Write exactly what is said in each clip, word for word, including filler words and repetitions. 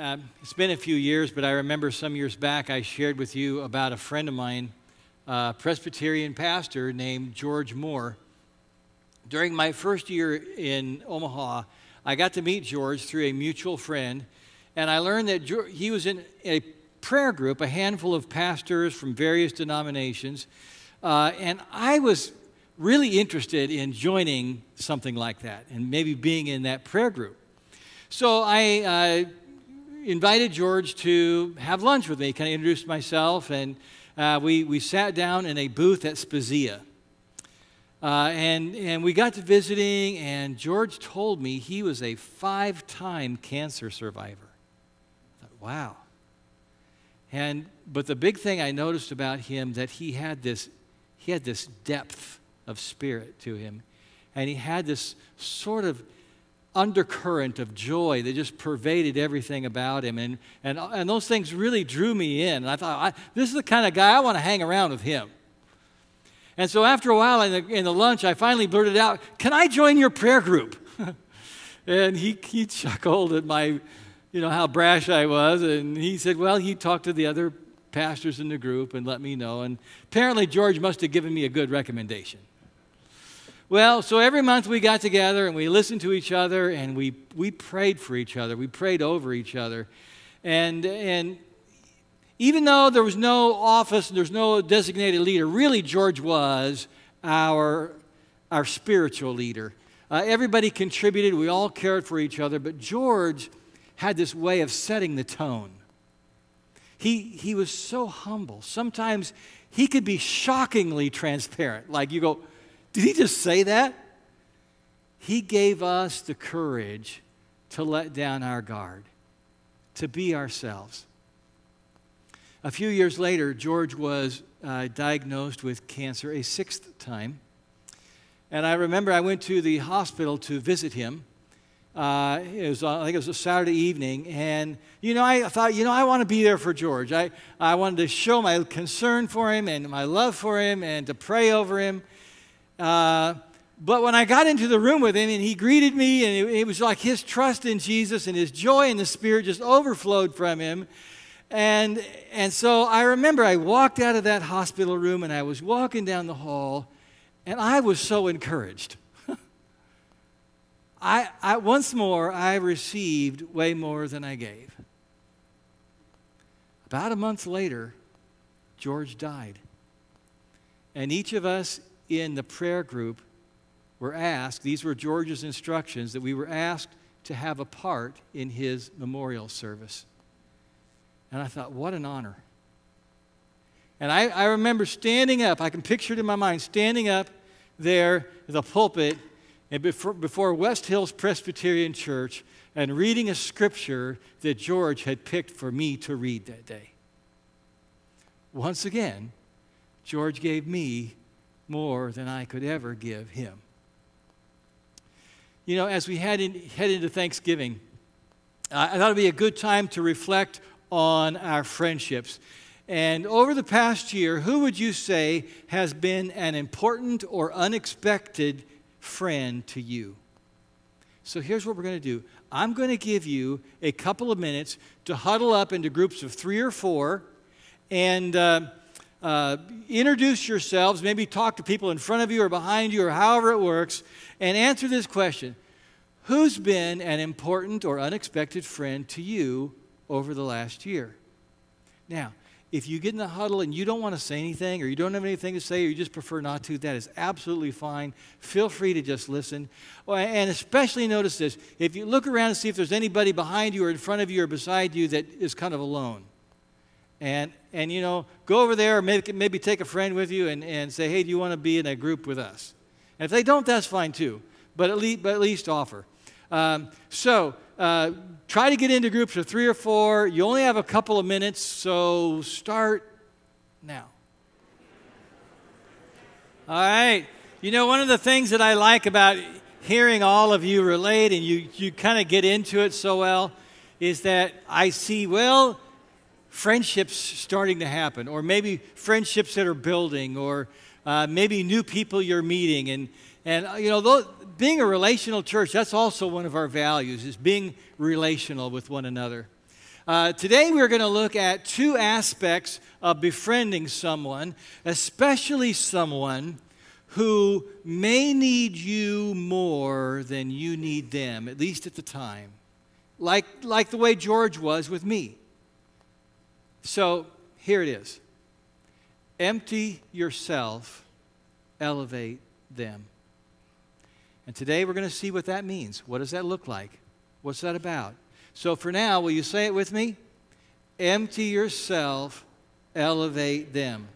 uh, it's been a few years, but I remember some years back I shared with you about a friend of mine, a Presbyterian pastor named George Moore. During my first year in Omaha, I got to meet George through a mutual friend, and I learned that George, he was in a prayer group, a handful of pastors from various denominations, uh, and I was really interested in joining something like that and maybe being in that prayer group. So I uh, invited George to have lunch with me, kind of introduced myself, and uh, we, we sat down in a booth at Spazia. Uh, and, and we got to visiting, and George told me he was a five-time cancer survivor. I thought, wow. And, but the big thing I noticed about him, that he had this, he had this depth of spirit to him, and he had this sort of undercurrent of joy that just pervaded everything about him, and and, and those things really drew me in, and I thought, I, this is the kind of guy I want to hang around with him. And so after a while in the, in the lunch, I finally blurted out, "Can I join your prayer group?" And he, he chuckled at my, you know, how brash I was, and he said, well, he talked to the other pastors in the group and let me know, and apparently George must have given me a good recommendation. Well, so every month we got together and we listened to each other and we we prayed for each other. We prayed over each other. And and even though there was no office and there's no designated leader, really George was our our spiritual leader. Uh, everybody contributed. We all cared for each other. But George had this way of setting the tone. He he was so humble. Sometimes he could be shockingly transparent. Like you go, did he just say that? He gave us the courage to let down our guard, to be ourselves. A few years later, George was uh, diagnosed with cancer a sixth time. And I remember I went to the hospital to visit him. Uh, it was, I think it was a Saturday evening. And, you know, I thought, you know, I want to be there for George. I, I wanted to show my concern for him and my love for him and to pray over him. Uh, but when I got into the room with him and he greeted me, and it, it was like his trust in Jesus and his joy in the Spirit just overflowed from him. And and so I remember I walked out of that hospital room and I was walking down the hall and I was so encouraged. I, I once more, I received way more than I gave. About a month later, George died. And each of us in the prayer group were asked, these were George's instructions, that we were asked to have a part in his memorial service. And I thought, what an honor. And I, I remember standing up, I can picture it in my mind, standing up there in the pulpit and before, before West Hills Presbyterian Church and reading a scripture that George had picked for me to read that day. Once again, George gave me more than I could ever give him. You know, as we head, in, head into Thanksgiving, I thought it would be a good time to reflect on our friendships. And over the past year, who would you say has been an important or unexpected friend to you? So here's what we're going to do. I'm going to give you a couple of minutes to huddle up into groups of three or four and uh, Uh, introduce yourselves, maybe talk to people in front of you or behind you or however it works, and answer this question. Who's been an important or unexpected friend to you over the last year? Now, if you get in the huddle and you don't want to say anything or you don't have anything to say or you just prefer not to, that is absolutely fine. Feel free to just listen. And especially notice this. If you look around and see if there's anybody behind you or in front of you or beside you that is kind of alone. And, and you know, go over there or maybe, maybe take a friend with you and, and say, hey, do you want to be in a group with us? And if they don't, that's fine too, but at least, but at least offer. Um, so uh, try to get into groups of three or four. You only have a couple of minutes, so start now. All right. You know, one of the things that I like about hearing all of you relate and you, you kind of get into it so well is that I see, well, friendships starting to happen, or maybe friendships that are building, or uh, maybe new people you're meeting. And, and you know, those, being a relational church, that's also one of our values, is being relational with one another. Uh, today we're going to look at two aspects of befriending someone, especially someone who may need you more than you need them, at least at the time, like, like the way George was with me. So here it is. Empty yourself, elevate them. And today we're going to see what that means. What does that look like? What's that about? So for now, will you say it with me? Empty yourself, elevate them.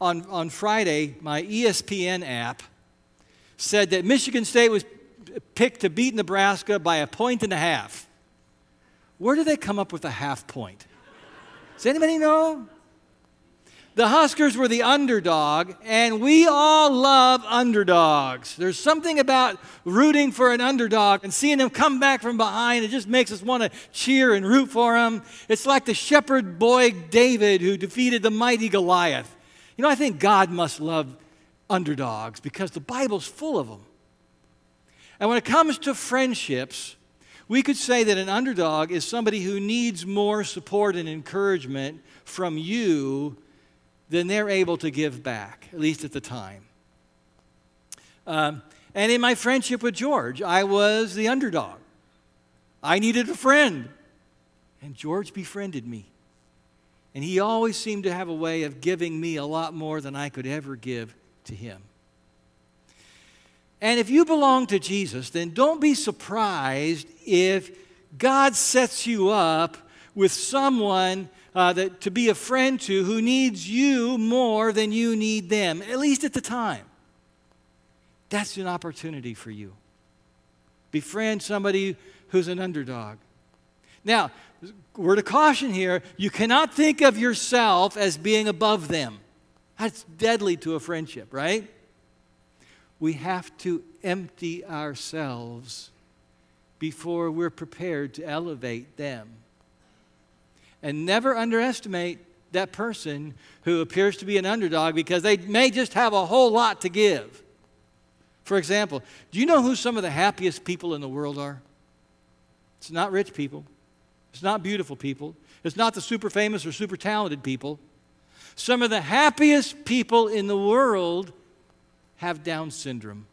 On, on Friday, my E S P N app said that Michigan State was picked to beat Nebraska by a point and a half. Where do they come up with a half point? Does anybody know? The Huskers were the underdog, and we all love underdogs. There's something about rooting for an underdog and seeing them come back from behind. It just makes us want to cheer and root for them. It's like the shepherd boy David who defeated the mighty Goliath. You know, I think God must love underdogs because the Bible's full of them. And when it comes to friendships, we could say that an underdog is somebody who needs more support and encouragement from you than they're able to give back, at least at the time. Um, and in my friendship with George, I was the underdog. I needed a friend, and George befriended me. And he always seemed to have a way of giving me a lot more than I could ever give to him. And if you belong to Jesus, then don't be surprised if God sets you up with someone uh, that to be a friend to who needs you more than you need them, at least at the time. That's an opportunity for you. Befriend somebody who's an underdog. Now, word of caution here, you cannot think of yourself as being above them. That's deadly to a friendship, right? We have to empty ourselves before we're prepared to elevate them. And never underestimate that person who appears to be an underdog because they may just have a whole lot to give. For example, do you know who some of the happiest people in the world are? It's not rich people. It's not beautiful people. It's not the super famous or super talented people. Some of the happiest people in the world have Down syndrome.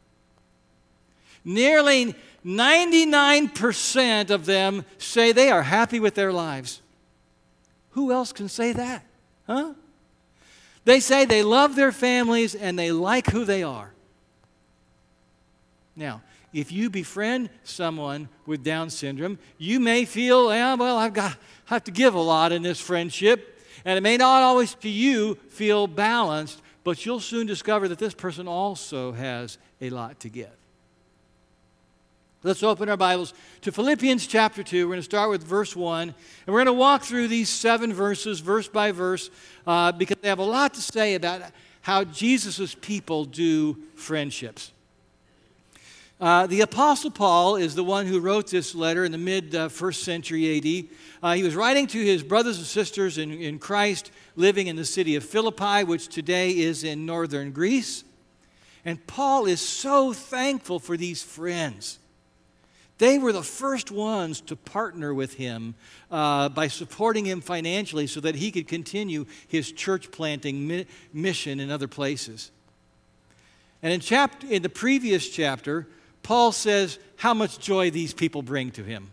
Nearly ninety-nine percent of them say they are happy with their lives. Who else can say that? Huh? They say they love their families and they like who they are. Now, if you befriend someone with Down syndrome, you may feel, yeah, well, I've got I have to give a lot in this friendship. And it may not always to you feel balanced, but you'll soon discover that this person also has a lot to give. Let's open our Bibles to Philippians chapter two. We're going to start with verse one. And we're going to walk through these seven verses, verse by verse, uh, because they have a lot to say about how Jesus' people do friendships. Uh, the Apostle Paul is the one who wrote this letter in the mid-first uh, century A D. Uh, he was writing to his brothers and sisters in, in Christ living in the city of Philippi, which today is in northern Greece. And Paul is so thankful for these friends. They were the first ones to partner with him uh, by supporting him financially so that he could continue his church planting mi- mission in other places. And in, chap- in the previous chapter, Paul says how much joy these people bring to him.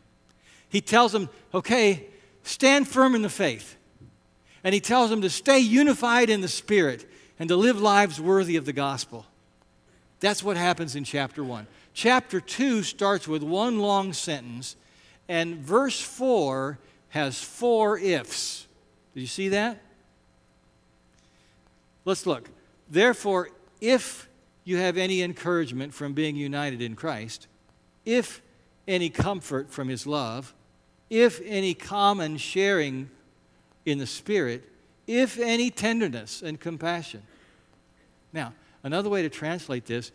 He tells them, okay, stand firm in the faith. And he tells them to stay unified in the Spirit and to live lives worthy of the gospel. That's what happens in chapter one. Chapter two starts with one long sentence, and verse four has four ifs. Did you see that? Let's look. Therefore, if you have any encouragement from being united in Christ, if any comfort from his love, if any common sharing in the Spirit, if any tenderness and compassion. Now, another way to translate this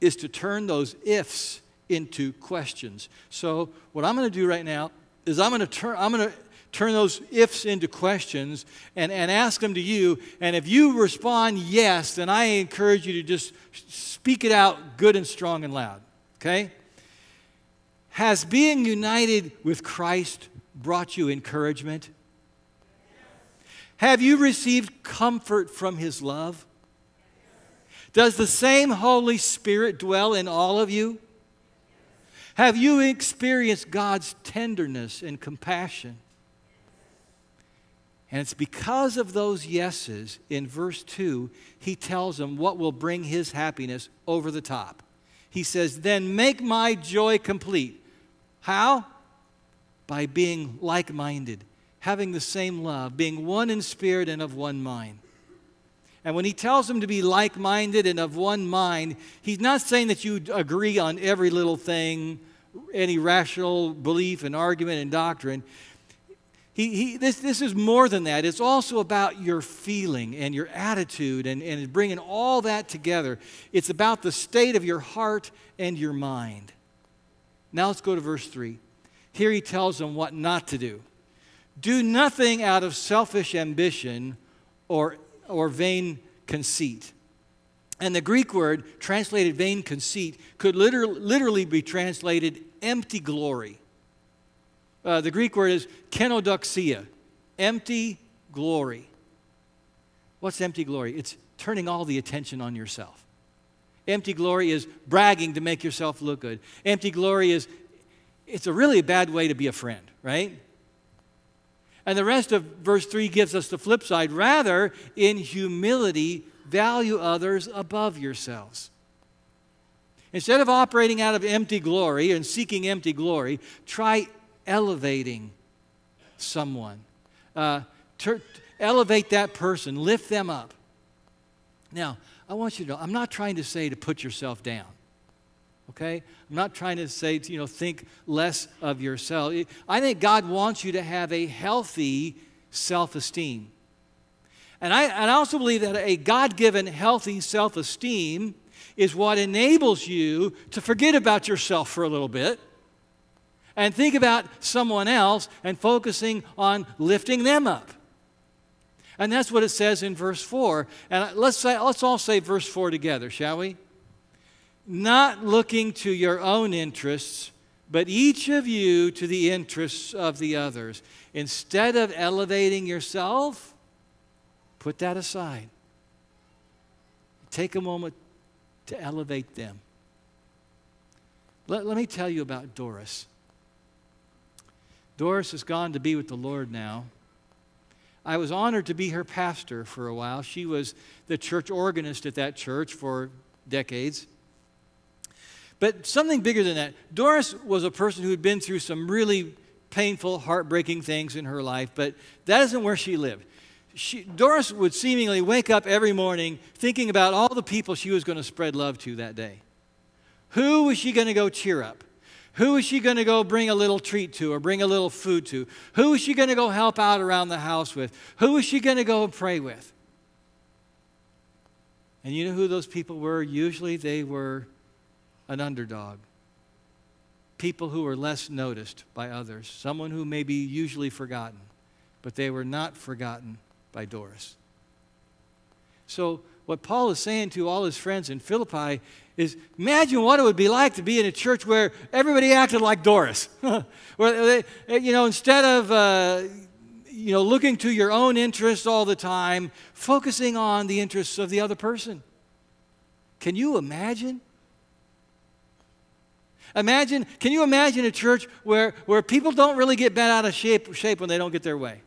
is to turn those ifs into questions. So what I'm going to do right now is I'm going to turn I'm going to turn those ifs into questions and, and ask them to you. And if you respond yes, then I encourage you to just speak it out good and strong and loud. Okay? Has being united with Christ brought you encouragement? Yes. Have you received comfort from His love? Yes. Does the same Holy Spirit dwell in all of you? Yes. Have you experienced God's tenderness and compassion? And it's because of those yeses, in verse two, he tells them what will bring his happiness over the top. He says, then make my joy complete. How? By being like-minded, having the same love, being one in spirit and of one mind. And when he tells them to be like-minded and of one mind, he's not saying that you agree on every little thing, any rational belief and argument and doctrine. He, he, this, this is more than that. It's also about your feeling and your attitude and, and bringing all that together. It's about the state of your heart and your mind. Now let's go to verse three. Here he tells them what not to do. Do nothing out of selfish ambition or, or vain conceit. And the Greek word translated vain conceit could liter- literally be translated empty glory. Uh, the Greek word is kenodoxia, empty glory. What's empty glory? It's turning all the attention on yourself. Empty glory is bragging to make yourself look good. Empty glory is, it's a really bad way to be a friend, right? And the rest of verse three gives us the flip side. Rather, in humility, value others above yourselves. Instead of operating out of empty glory and seeking empty glory, try elevating someone. Uh, ter- elevate that person. Lift them up. Now, I want you to know, I'm not trying to say to put yourself down. Okay? I'm not trying to say, to, you know, think less of yourself. I think God wants you to have a healthy self-esteem. And I, and I also believe that a God-given healthy self-esteem is what enables you to forget about yourself for a little bit and think about someone else and focusing on lifting them up. And that's what it says in verse four. And let's say, let's all say verse four together, shall we? Not looking to your own interests, but each of you to the interests of the others. Instead of elevating yourself, put that aside. Take a moment to elevate them. Let, let me tell you about Dorcas. Doris has gone to be with the Lord now. I was honored to be her pastor for a while. She was the church organist at that church for decades. But something bigger than that. Doris was a person who had been through some really painful, heartbreaking things in her life, but that isn't where she lived. She, Doris would seemingly wake up every morning thinking about all the people she was going to spread love to that day. Who was she going to go cheer up? Who is she going to go bring a little treat to or bring a little food to? Who is she going to go help out around the house with? Who is she going to go and pray with? And you know who those people were? Usually they were an underdog. People who were less noticed by others. Someone who may be usually forgotten. But they were not forgotten by Doris. So what Paul is saying to all his friends in Philippi is imagine what it would be like to be in a church where everybody acted like Doris. Where they, you know, instead of uh, you know looking to your own interests all the time, focusing on the interests of the other person. Can you imagine? Imagine, can you imagine a church where, where people don't really get bent out of shape, shape when they don't get their way?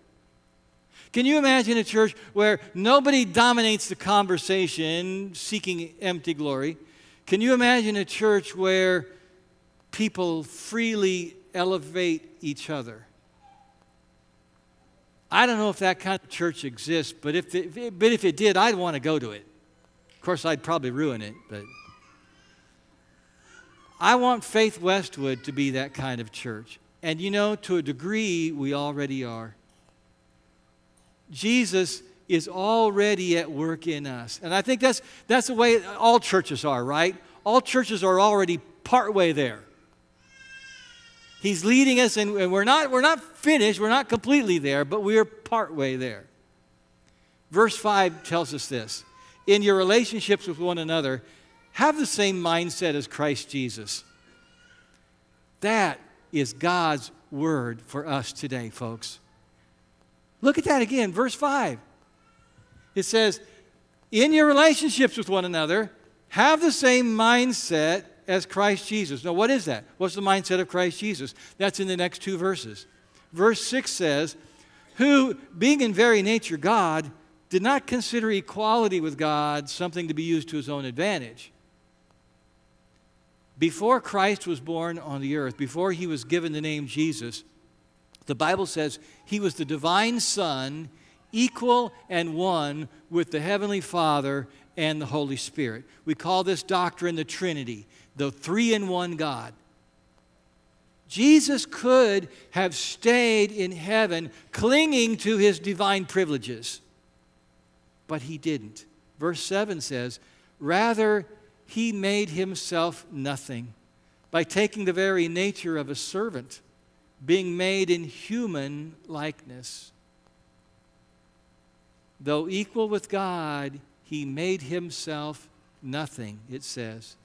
Can you imagine a church where nobody dominates the conversation seeking empty glory? Can you imagine a church where people freely elevate each other? I don't know if that kind of church exists, but if it, but if it did, I'd want to go to it. Of course, I'd probably ruin it, but I want Faith Westwood to be that kind of church. And you know, to a degree, we already are. Jesus is already at work in us. And I think that's that's the way all churches are, right? All churches are already partway there. He's leading us, and we're not, we're not finished, we're not completely there, but we are partway there. Verse five tells us this. In your relationships with one another, have the same mindset as Christ Jesus. That is God's word for us today, folks. Look at that again, verse five. It says, in your relationships with one another, have the same mindset as Christ Jesus. Now, what is that? What's the mindset of Christ Jesus? That's in the next two verses. Verse six says, who, being in very nature God, did not consider equality with God something to be used to his own advantage. Before Christ was born on the earth, before he was given the name Jesus, the Bible says he was the divine Son, equal and one with the Heavenly Father and the Holy Spirit. We call this doctrine the Trinity, the three-in-one God. Jesus could have stayed in heaven clinging to his divine privileges, but he didn't. Verse seven says, rather, he made himself nothing by taking the very nature of a servant, being made in human likeness. Though equal with God, he made himself nothing, it says.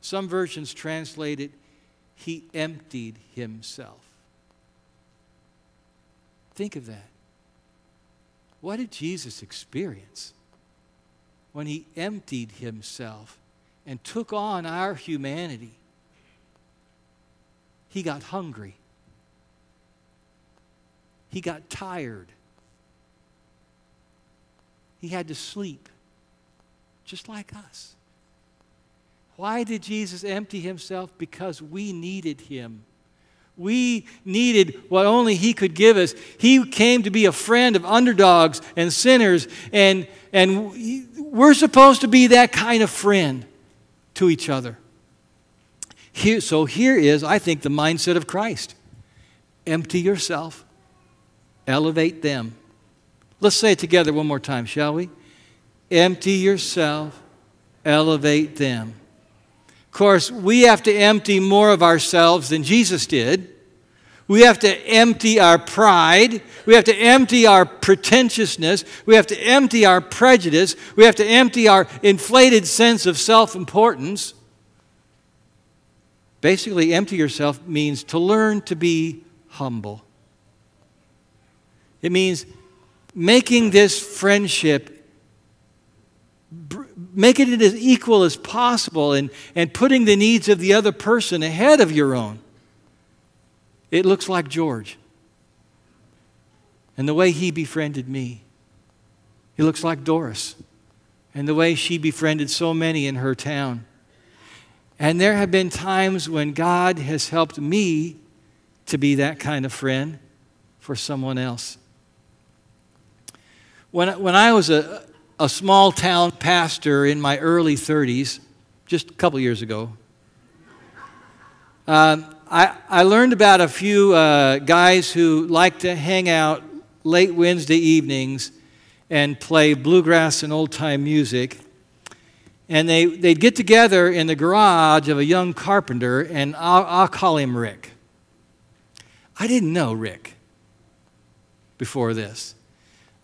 Some versions translate it, he emptied himself. Think of that. What did Jesus experience when he emptied himself and took on our humanity? He got hungry. He got tired. He had to sleep, just like us. Why did Jesus empty himself? Because we needed him. We needed what only he could give us. He came to be a friend of underdogs and sinners, and, and we're supposed to be that kind of friend to each other. Here, so here is, I think, the mindset of Christ. Empty yourself. Elevate them. Let's say it together one more time, shall we? Empty yourself. Elevate them. Of course, we have to empty more of ourselves than Jesus did. We have to empty our pride. We have to empty our pretentiousness. We have to empty our prejudice. We have to empty our inflated sense of self-importance. Basically, empty yourself means to learn to be humble. It means making this friendship, making it as equal as possible and, and putting the needs of the other person ahead of your own. It looks like George and the way he befriended me. It looks like Doris and the way she befriended so many in her town. And there have been times when God has helped me to be that kind of friend for someone else. When, when I was a, a small town pastor in my early thirties, just a couple years ago, um, I, I learned about a few uh, guys who like to hang out late Wednesday evenings and play bluegrass and old-time music. And they, they'd get together in the garage of a young carpenter, and I'll, I'll call him Rick. I didn't know Rick before this,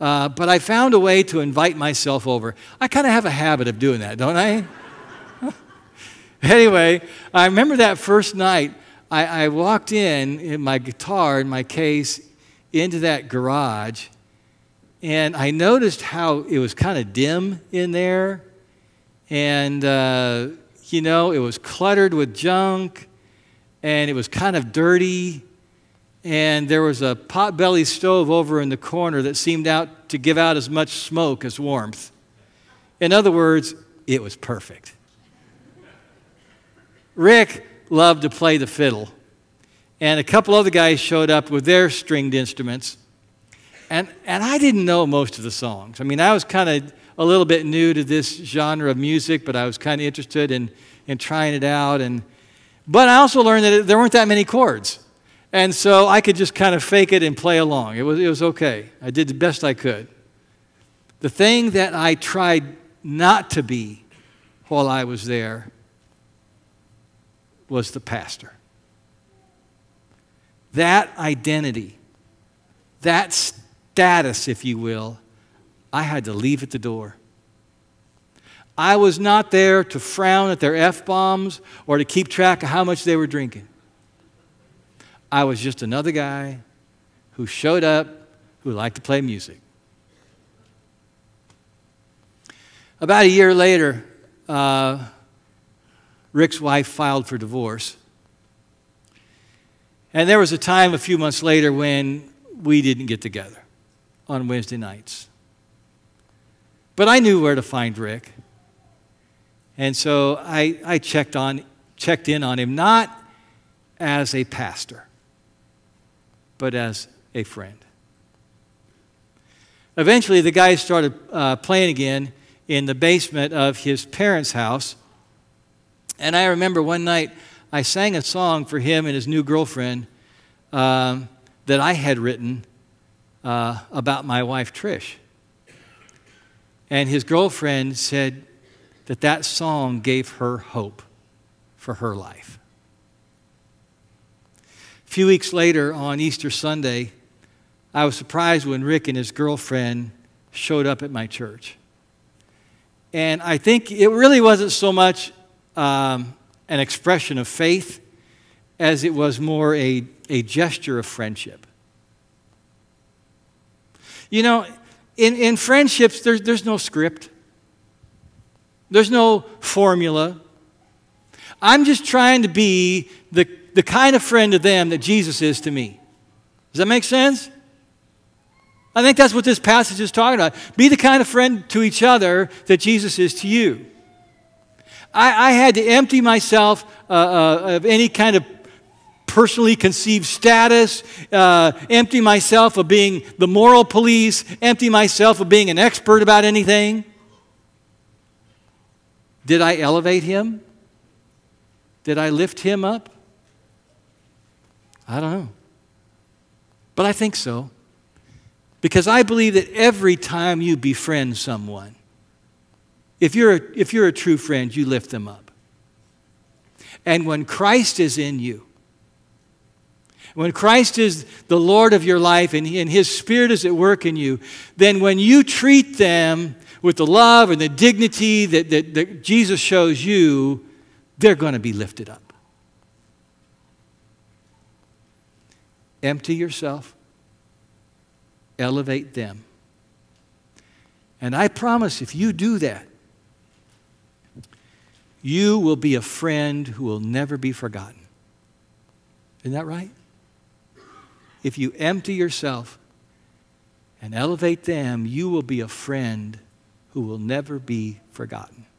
uh, but I found a way to invite myself over. I kind of have a habit of doing that, don't I? Anyway, I remember that first night. I, I walked in, in my guitar, in my case, into that garage, and I noticed how it was kind of dim in there, and, uh, you know, it was cluttered with junk, and it was kind of dirty, and there was a pot-belly stove over in the corner that seemed out to give out as much smoke as warmth. In other words, it was perfect. Rick loved to play the fiddle. And a couple other guys showed up with their stringed instruments. And and I didn't know most of the songs. I mean, I was kind of a little bit new to this genre of music, but I was kind of interested in, in trying it out. And but I also learned that there weren't that many chords. And so I could just kind of fake it and play along. It was, it was okay. I did the best I could. The thing that I tried not to be while I was there was the pastor. That identity, that status, if you will, I had to leave at the door. I was not there to frown at their F-bombs or to keep track of how much they were drinking. I was just another guy who showed up, who liked to play music. About a year later, uh, Rick's wife filed for divorce. And there was a time a few months later when we didn't get together on Wednesday nights. But I knew where to find Rick. And so I, I checked on, checked in on him, not as a pastor, but as a friend. Eventually, the guy started uh, playing again in the basement of his parents' house. And I remember one night I sang a song for him and his new girlfriend um, that I had written uh, about my wife, Trish. And his girlfriend said that that song gave her hope for her life. A few weeks later on Easter Sunday, I was surprised when Rick and his girlfriend showed up at my church. And I think it really wasn't so much um, an expression of faith as it was more a, a gesture of friendship. You know, in, in friendships, there's, there's no script. There's no formula. I'm just trying to be the the kind of friend to them that Jesus is to me. Does that make sense? I think that's what this passage is talking about. Be the kind of friend to each other that Jesus is to you. I, I had to empty myself uh, uh, of any kind of personally conceived status, uh, empty myself of being the moral police, empty myself of being an expert about anything. Did I elevate him? Did I lift him up? I don't know. But I think so. Because I believe that every time you befriend someone, if you're a, if you're a true friend, you lift them up. And when Christ is in you, when Christ is the Lord of your life and, and His Spirit is at work in you, then when you treat them with the love and the dignity that, that, that Jesus shows you, they're going to be lifted up. Empty yourself, elevate them. And I promise if you do that, you will be a friend who will never be forgotten. Isn't that right? If you empty yourself and elevate them, you will be a friend who will never be forgotten.